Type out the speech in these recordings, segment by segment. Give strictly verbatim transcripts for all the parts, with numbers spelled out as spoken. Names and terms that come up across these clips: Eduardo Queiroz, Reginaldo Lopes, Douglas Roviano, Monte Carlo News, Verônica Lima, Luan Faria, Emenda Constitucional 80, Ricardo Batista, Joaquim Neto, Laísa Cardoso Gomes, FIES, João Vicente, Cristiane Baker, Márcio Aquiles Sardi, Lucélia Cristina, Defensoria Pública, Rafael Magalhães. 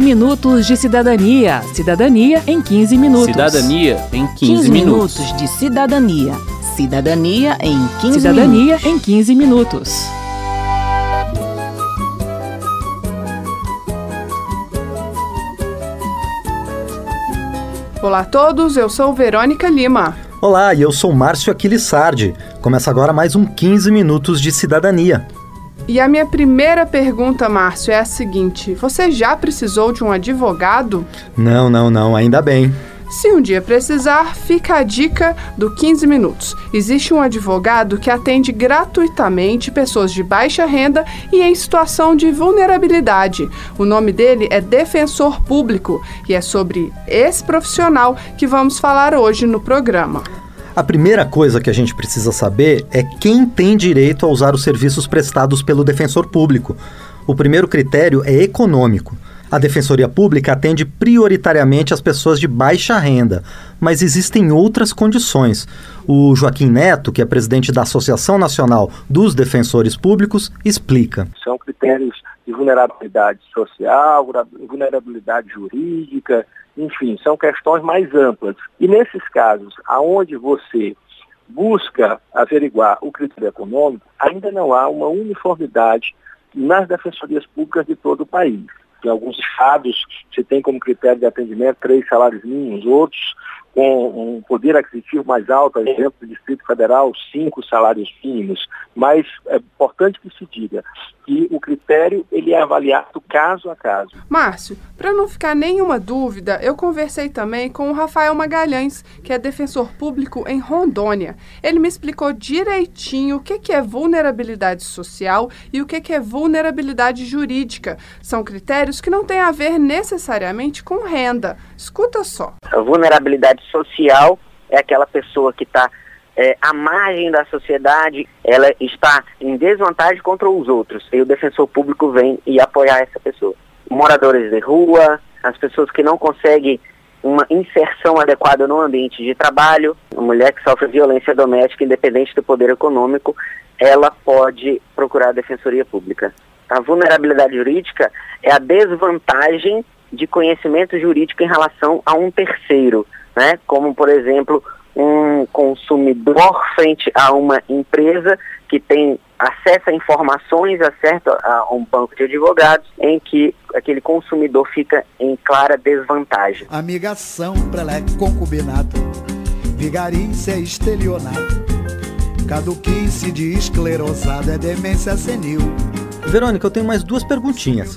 quinze minutos de cidadania. Cidadania em quinze minutos. Cidadania em quinze, quinze minutos. minutos de cidadania. Cidadania em quinze Cidadania minutos. em quinze minutos. Olá a todos, eu sou Verônica Lima. Olá, e eu sou Márcio Aquiles Sardi. Começa agora mais um quinze minutos de cidadania. E a minha primeira pergunta, Márcio, é a seguinte: você já precisou de um advogado? Não, não, não, ainda bem. Se um dia precisar, fica a dica do quinze minutos. Existe um advogado que atende gratuitamente pessoas de baixa renda e em situação de vulnerabilidade. O nome dele é Defensor Público e é sobre esse profissional que vamos falar hoje no programa. A primeira coisa que a gente precisa saber é quem tem direito a usar os serviços prestados pelo Defensor Público. O primeiro critério é econômico. A Defensoria Pública atende prioritariamente as pessoas de baixa renda, mas existem outras condições. O Joaquim Neto, que é presidente da Associação Nacional dos Defensores Públicos, explica. São critérios de vulnerabilidade social, vulnerabilidade jurídica, enfim, são questões mais amplas. E nesses casos, aonde você busca averiguar o critério econômico, ainda não há uma uniformidade nas defensorias públicas de todo o país. Em alguns estados, se tem como critério de atendimento três salários mínimos, outros com um poder aquisitivo mais alto, por exemplo, do Distrito Federal, cinco salários mínimos. Mas é importante que se diga que o critério ele é avaliado caso a caso. Márcio, para não ficar nenhuma dúvida, eu conversei também com o Rafael Magalhães, que é defensor público em Rondônia. Ele me explicou direitinho o que é vulnerabilidade social e o que é vulnerabilidade jurídica. São critérios que não têm a ver necessariamente com renda. Escuta só. A vulnerabilidade social é aquela pessoa que está é, à margem da sociedade, ela está em desvantagem contra os outros, e o defensor público vem e apoiar essa pessoa. Moradores de rua, as pessoas que não conseguem uma inserção adequada no ambiente de trabalho, uma mulher que sofre violência doméstica, independente do poder econômico, ela pode procurar a Defensoria Pública. A vulnerabilidade jurídica é a desvantagem de conhecimento jurídico em relação a um terceiro, né? Como, por exemplo, um consumidor frente a uma empresa que tem acesso a informações, acesso a um banco de advogados, em que aquele consumidor fica em clara desvantagem. Amigação, preleque, concubinato, vigarícia, estelionato, caduquice de esclerosado, é demência senil. Verônica, eu tenho mais duas perguntinhas.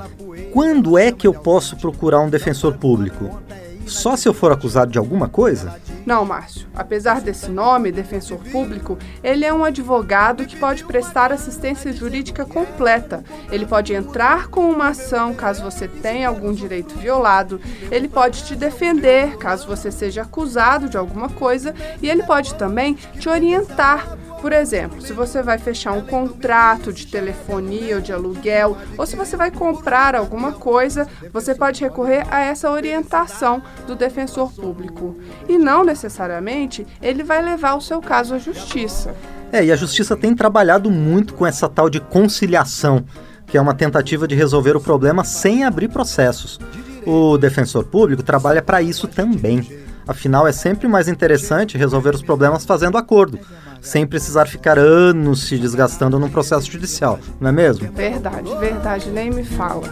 Quando é que eu posso procurar um defensor público? Só se eu for acusado de alguma coisa? Não, Márcio. Apesar desse nome, defensor público, ele é um advogado que pode prestar assistência jurídica completa. Ele pode entrar com uma ação caso você tenha algum direito violado, ele pode te defender caso você seja acusado de alguma coisa e ele pode também te orientar. Por exemplo, se você vai fechar um contrato de telefonia ou de aluguel, ou se você vai comprar alguma coisa, você pode recorrer a essa orientação do defensor público. E não necessariamente ele vai levar o seu caso à justiça. É, e a justiça tem trabalhado muito com essa tal de conciliação, que é uma tentativa de resolver o problema sem abrir processos. O defensor público trabalha para isso também. Afinal, é sempre mais interessante resolver os problemas fazendo acordo, sem precisar ficar anos se desgastando num processo judicial, não é mesmo? Verdade, verdade, nem me fala.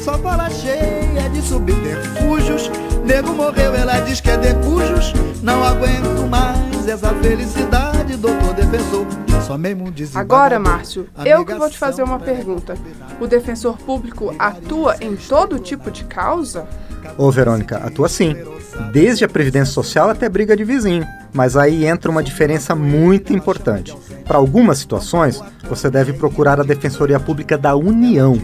Só bola cheia de subterfúgios, nego morreu, ela diz que é decujos, não aguento mais essa felicidade, doutor defensor. Agora, Márcio, eu que vou te fazer uma pergunta. O defensor público atua em todo tipo de causa? Ô, Verônica, atua sim. Desde a previdência social até briga de vizinho. Mas aí entra uma diferença muito importante. Para algumas situações, você deve procurar a Defensoria Pública da União.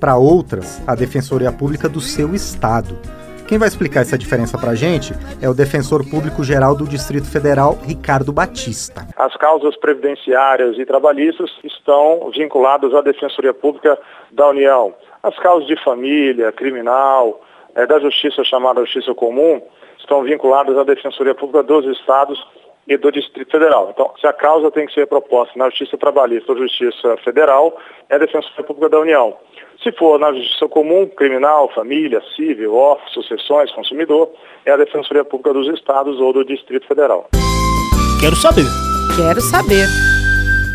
Para outras, a Defensoria Pública do seu estado. Quem vai explicar essa diferença para a gente é o Defensor Público Geral do Distrito Federal, Ricardo Batista. As causas previdenciárias e trabalhistas estão vinculadas à Defensoria Pública da União. As causas de família, criminal, é, da justiça chamada Justiça Comum, estão vinculadas à Defensoria Pública dos Estados e do Distrito Federal. Então, se a causa tem que ser proposta na Justiça Trabalhista ou Justiça Federal, é a Defensoria Pública da União. Se for na justiça comum, criminal, família, civil, ofício, sucessões, consumidor, é a Defensoria Pública dos Estados ou do Distrito Federal. Quero saber. Quero saber.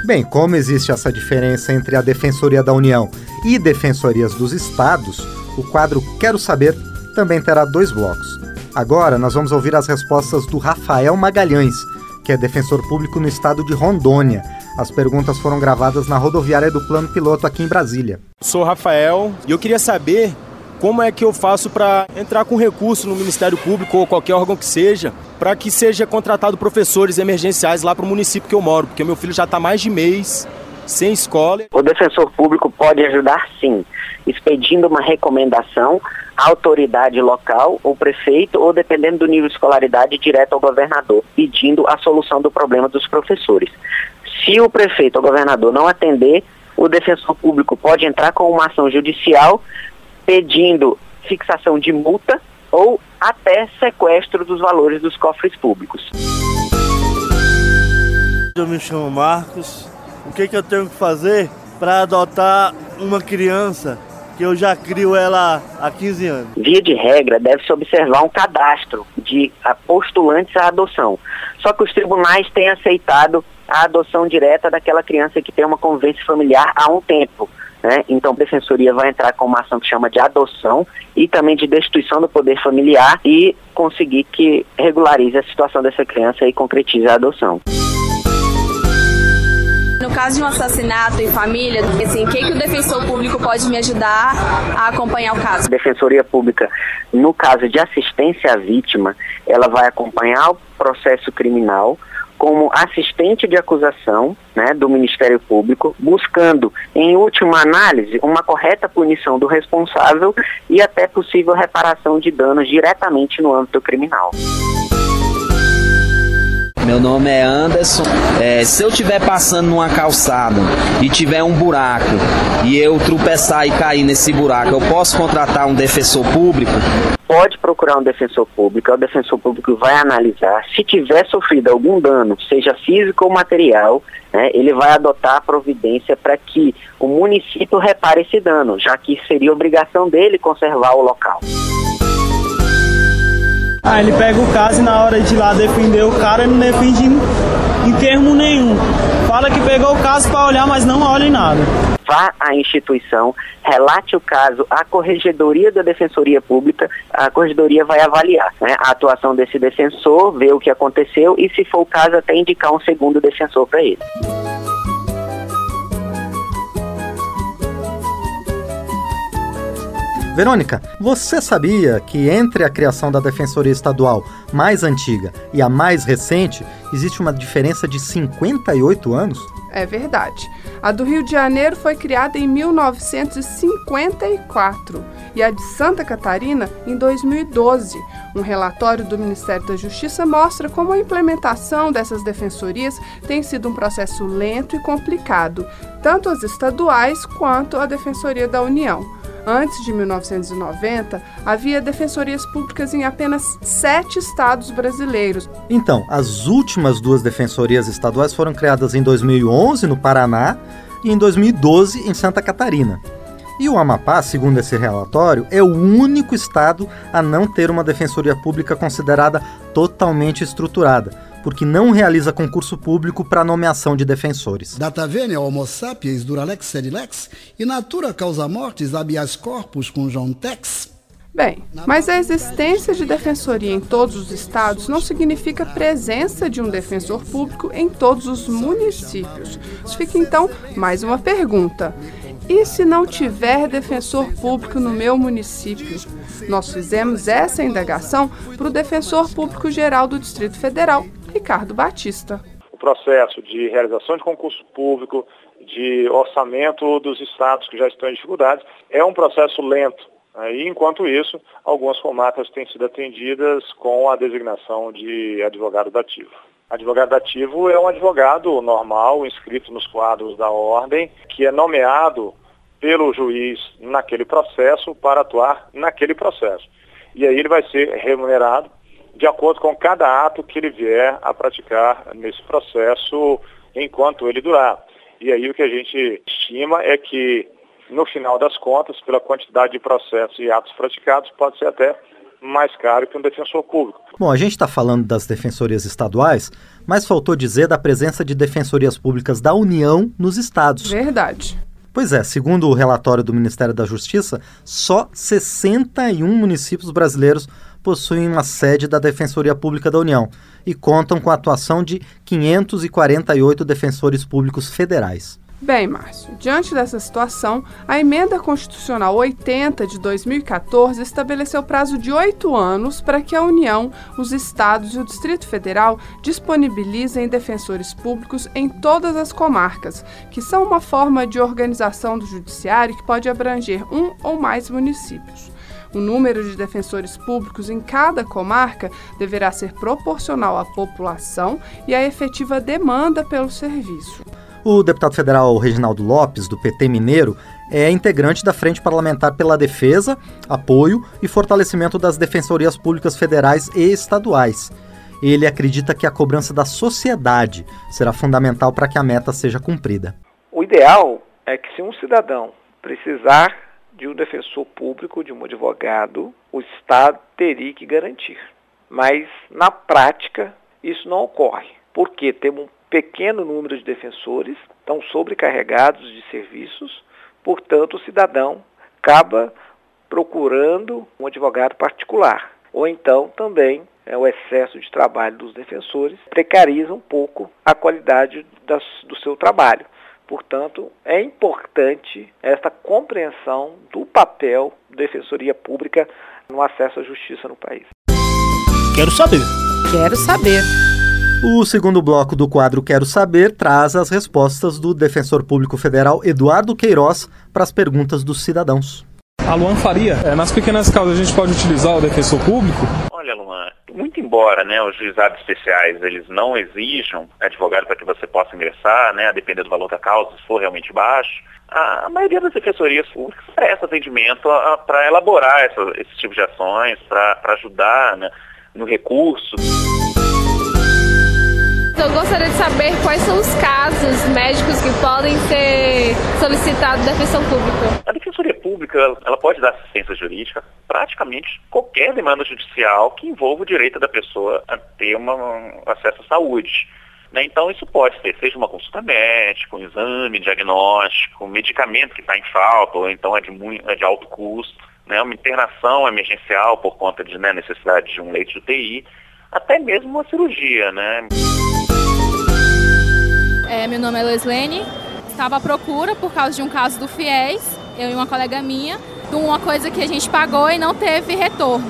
Bem, como existe essa diferença entre a Defensoria da União e Defensorias dos Estados, o quadro Quero Saber também terá dois blocos. Agora nós vamos ouvir as respostas do Rafael Magalhães, que é defensor público no estado de Rondônia. As perguntas foram gravadas na rodoviária do Plano Piloto aqui em Brasília. Sou Rafael e eu queria saber como é que eu faço para entrar com recurso no Ministério Público ou qualquer órgão que seja, para que seja contratado professores emergenciais lá para o município que eu moro, porque meu filho já está mais de mês sem escola. O defensor público pode ajudar sim, expedindo uma recomendação à autoridade local, ou prefeito, ou dependendo do nível de escolaridade, direto ao governador, pedindo a solução do problema dos professores. Se o prefeito ou governador não atender, o defensor público pode entrar com uma ação judicial pedindo fixação de multa ou até sequestro dos valores dos cofres públicos. Eu me chamo Marcos. O que, que eu tenho que fazer para adotar uma criança que eu já crio ela há quinze anos? Via de regra, deve-se observar um cadastro de postulantes à adoção. Só que os tribunais têm aceitado a adoção direta daquela criança que tem uma convivência familiar há um tempo, né? Então a Defensoria vai entrar com uma ação que chama de adoção e também de destituição do poder familiar e conseguir que regularize a situação dessa criança e concretize a adoção. No caso de um assassinato em família, assim, quem que o defensor público pode me ajudar a acompanhar o caso? A Defensoria Pública, no caso de assistência à vítima, ela vai acompanhar o processo criminal como assistente de acusação, né, do Ministério Público, buscando, em última análise, uma correta punição do responsável e até possível reparação de danos diretamente no âmbito criminal. Meu nome é Anderson. É, se eu estiver passando numa calçada e tiver um buraco e eu tropeçar e cair nesse buraco, eu posso contratar um defensor público? Pode procurar um defensor público. O defensor público vai analisar. Se tiver sofrido algum dano, seja físico ou material, né, ele vai adotar a providência para que o município repare esse dano, já que seria obrigação dele conservar o local. Aí ele pega o caso e na hora de ir lá defender o cara, ele não defende em termo nenhum. Fala que pegou o caso para olhar, mas não olha em nada. Vá à instituição, relate o caso à Corregedoria da Defensoria Pública, a Corregedoria vai avaliar, né, a atuação desse defensor, ver o que aconteceu e, se for o caso, até indicar um segundo defensor para ele. Verônica, você sabia que entre a criação da Defensoria Estadual mais antiga e a mais recente, existe uma diferença de cinquenta e oito anos? É verdade. A do Rio de Janeiro foi criada em mil novecentos e cinquenta e quatro e a de Santa Catarina em dois mil e doze. Um relatório do Ministério da Justiça mostra como a implementação dessas defensorias tem sido um processo lento e complicado, tanto as estaduais quanto a Defensoria da União. Antes de mil novecentos e noventa, havia defensorias públicas em apenas sete estados brasileiros. Então, as últimas duas defensorias estaduais foram criadas em dois mil e onze, no Paraná, e em dois mil e doze, em Santa Catarina. E o Amapá, segundo esse relatório, é o único estado a não ter uma defensoria pública considerada totalmente estruturada, porque não realiza concurso público para nomeação de defensores. Data venia homo sapiens duralex sedilex e natura causa mortis habeas corpus conjontex. Bem, mas a existência de defensoria em todos os estados não significa a presença de um defensor público em todos os municípios. Fica então mais uma pergunta. E se não tiver defensor público no meu município? Nós fizemos essa indagação para o defensor público geral do Distrito Federal, Ricardo Batista. O processo de realização de concurso público, de orçamento dos estados que já estão em dificuldades, é um processo lento. E, enquanto isso, algumas formatas têm sido atendidas com a designação de advogado dativo. Advogado dativo é um advogado normal, inscrito nos quadros da ordem, que é nomeado pelo juiz naquele processo para atuar naquele processo. E aí ele vai ser remunerado de acordo com cada ato que ele vier a praticar nesse processo enquanto ele durar. E aí o que a gente estima é que no final das contas, pela quantidade de processos e atos praticados, pode ser até mais caro que um defensor público. Bom, a gente está falando das defensorias estaduais, mas faltou dizer da presença de defensorias públicas da União nos estados. Verdade. Pois é, segundo o relatório do Ministério da Justiça, só sessenta e um municípios brasileiros possuem uma sede da Defensoria Pública da União e contam com a atuação de quinhentos e quarenta e oito defensores públicos federais. Bem, Márcio, diante dessa situação, a Emenda Constitucional oitenta de dois mil e quatorze estabeleceu prazo de oito anos para que a União, os Estados e o Distrito Federal disponibilizem defensores públicos em todas as comarcas, que são uma forma de organização do judiciário que pode abranger um ou mais municípios. O número de defensores públicos em cada comarca deverá ser proporcional à população e à efetiva demanda pelo serviço. O deputado federal Reginaldo Lopes, do P T mineiro, é integrante da Frente Parlamentar pela Defesa, Apoio e Fortalecimento das Defensorias Públicas Federais e Estaduais. Ele acredita que a cobrança da sociedade será fundamental para que a meta seja cumprida. O ideal é que, se um cidadão precisar de um defensor público, de um advogado, o Estado teria que garantir. Mas, na prática, isso não ocorre, porque temos um pequeno número de defensores, estão sobrecarregados de serviços, portanto o cidadão acaba procurando um advogado particular. Ou então também é, o excesso de trabalho dos defensores precariza um pouco a qualidade das, do seu trabalho. Portanto, é importante esta compreensão do papel da Defensoria Pública no acesso à justiça no país. Quero saber. Quero saber. O segundo bloco do quadro Quero Saber traz as respostas do defensor público federal Eduardo Queiroz para as perguntas dos cidadãos. A Luan Faria, é, nas pequenas causas a gente pode utilizar o defensor público? Olha, Luan, muito embora, né, os juizados especiais eles não exijam advogado para que você possa ingressar, né, a depender do valor da causa, se for realmente baixo, a maioria das defensorias públicas presta atendimento para elaborar essa, esse tipo de ações, para ajudar, né, no recurso. Eu gostaria de saber quais são os casos médicos que podem ser solicitados da defensão pública. A defensoria pública ela pode dar assistência jurídica praticamente qualquer demanda judicial que envolva o direito da pessoa a ter uma, um acesso à saúde. Né? Então isso pode ser, seja uma consulta médica, um exame, diagnóstico, um medicamento que está em falta, ou então é de, muito, é de alto custo, né? Uma internação emergencial por conta de, né, necessidade de um leito de U T I, até mesmo uma cirurgia, né? É, meu nome é Leslene, estava à procura por causa de um caso do FIES, eu e uma colega minha, de uma coisa que a gente pagou e não teve retorno.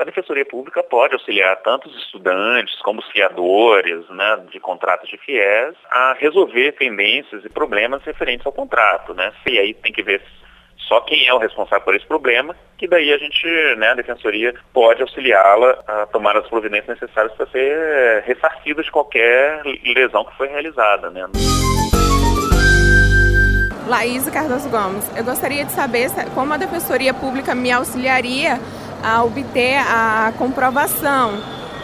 A Defensoria Pública pode auxiliar tanto os estudantes como os fiadores, né, de contratos de FIES a resolver pendências e problemas referentes ao contrato, né? E aí tem que ver só quem é o responsável por esse problema, que daí a gente, né, a Defensoria pode auxiliá-la a tomar as providências necessárias para ser ressarcida de qualquer lesão que foi realizada, né? Laísa Cardoso Gomes, eu gostaria de saber como a Defensoria Pública me auxiliaria a obter a comprovação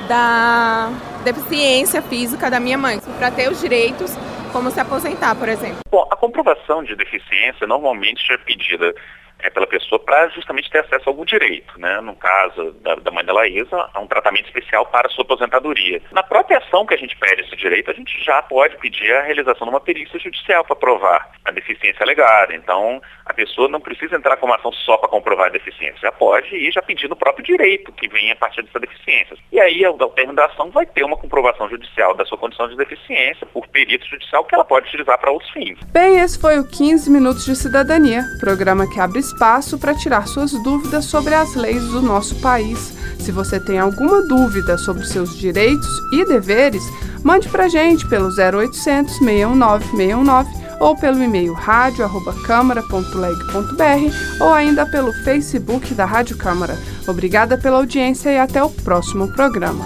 da deficiência física da minha mãe, para ter os direitos como se aposentar, por exemplo. Bom, a comprovação de deficiência normalmente é pedida é, pela pessoa para justamente ter acesso a algum direito, né? No caso da, da mãe da Laísa, há um tratamento especial para a sua aposentadoria. Na própria ação que a gente pede esse direito, a gente já pode pedir a realização de uma perícia judicial para provar a deficiência alegada. Então, a pessoa não precisa entrar com uma ação só para comprovar a deficiência. Já pode ir já pedindo o próprio direito que vem a partir dessa deficiência. E aí, ao término da ação, vai ter uma comprovação judicial da sua condição de deficiência por perito judicial que ela pode utilizar para outros fins. Bem, esse foi o quinze Minutos de Cidadania, programa que abre espaço para tirar suas dúvidas sobre as leis do nosso país. Se você tem alguma dúvida sobre seus direitos e deveres, mande para a gente pelo zero oitocentos, seis um nove, seis um nove ou pelo e-mail rádio arroba câmara ponto leg ponto br ou ainda pelo Facebook da Rádio Câmara. Obrigada pela audiência e até o próximo programa.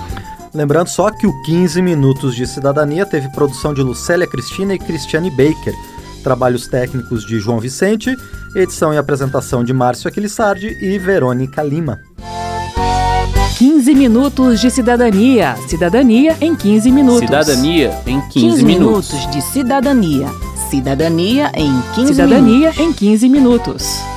Lembrando só que o quinze Minutos de Cidadania teve produção de Lucélia Cristina e Cristiane Baker. Trabalhos técnicos de João Vicente, edição e apresentação de Márcio Aquiles Sardi e Verônica Lima. quinze Minutos de Cidadania. Cidadania em quinze minutos. Cidadania em quinze, quinze minutos. quinze minutos de Cidadania. Cidadania em quinze Cidadania minutos. em quinze minutos.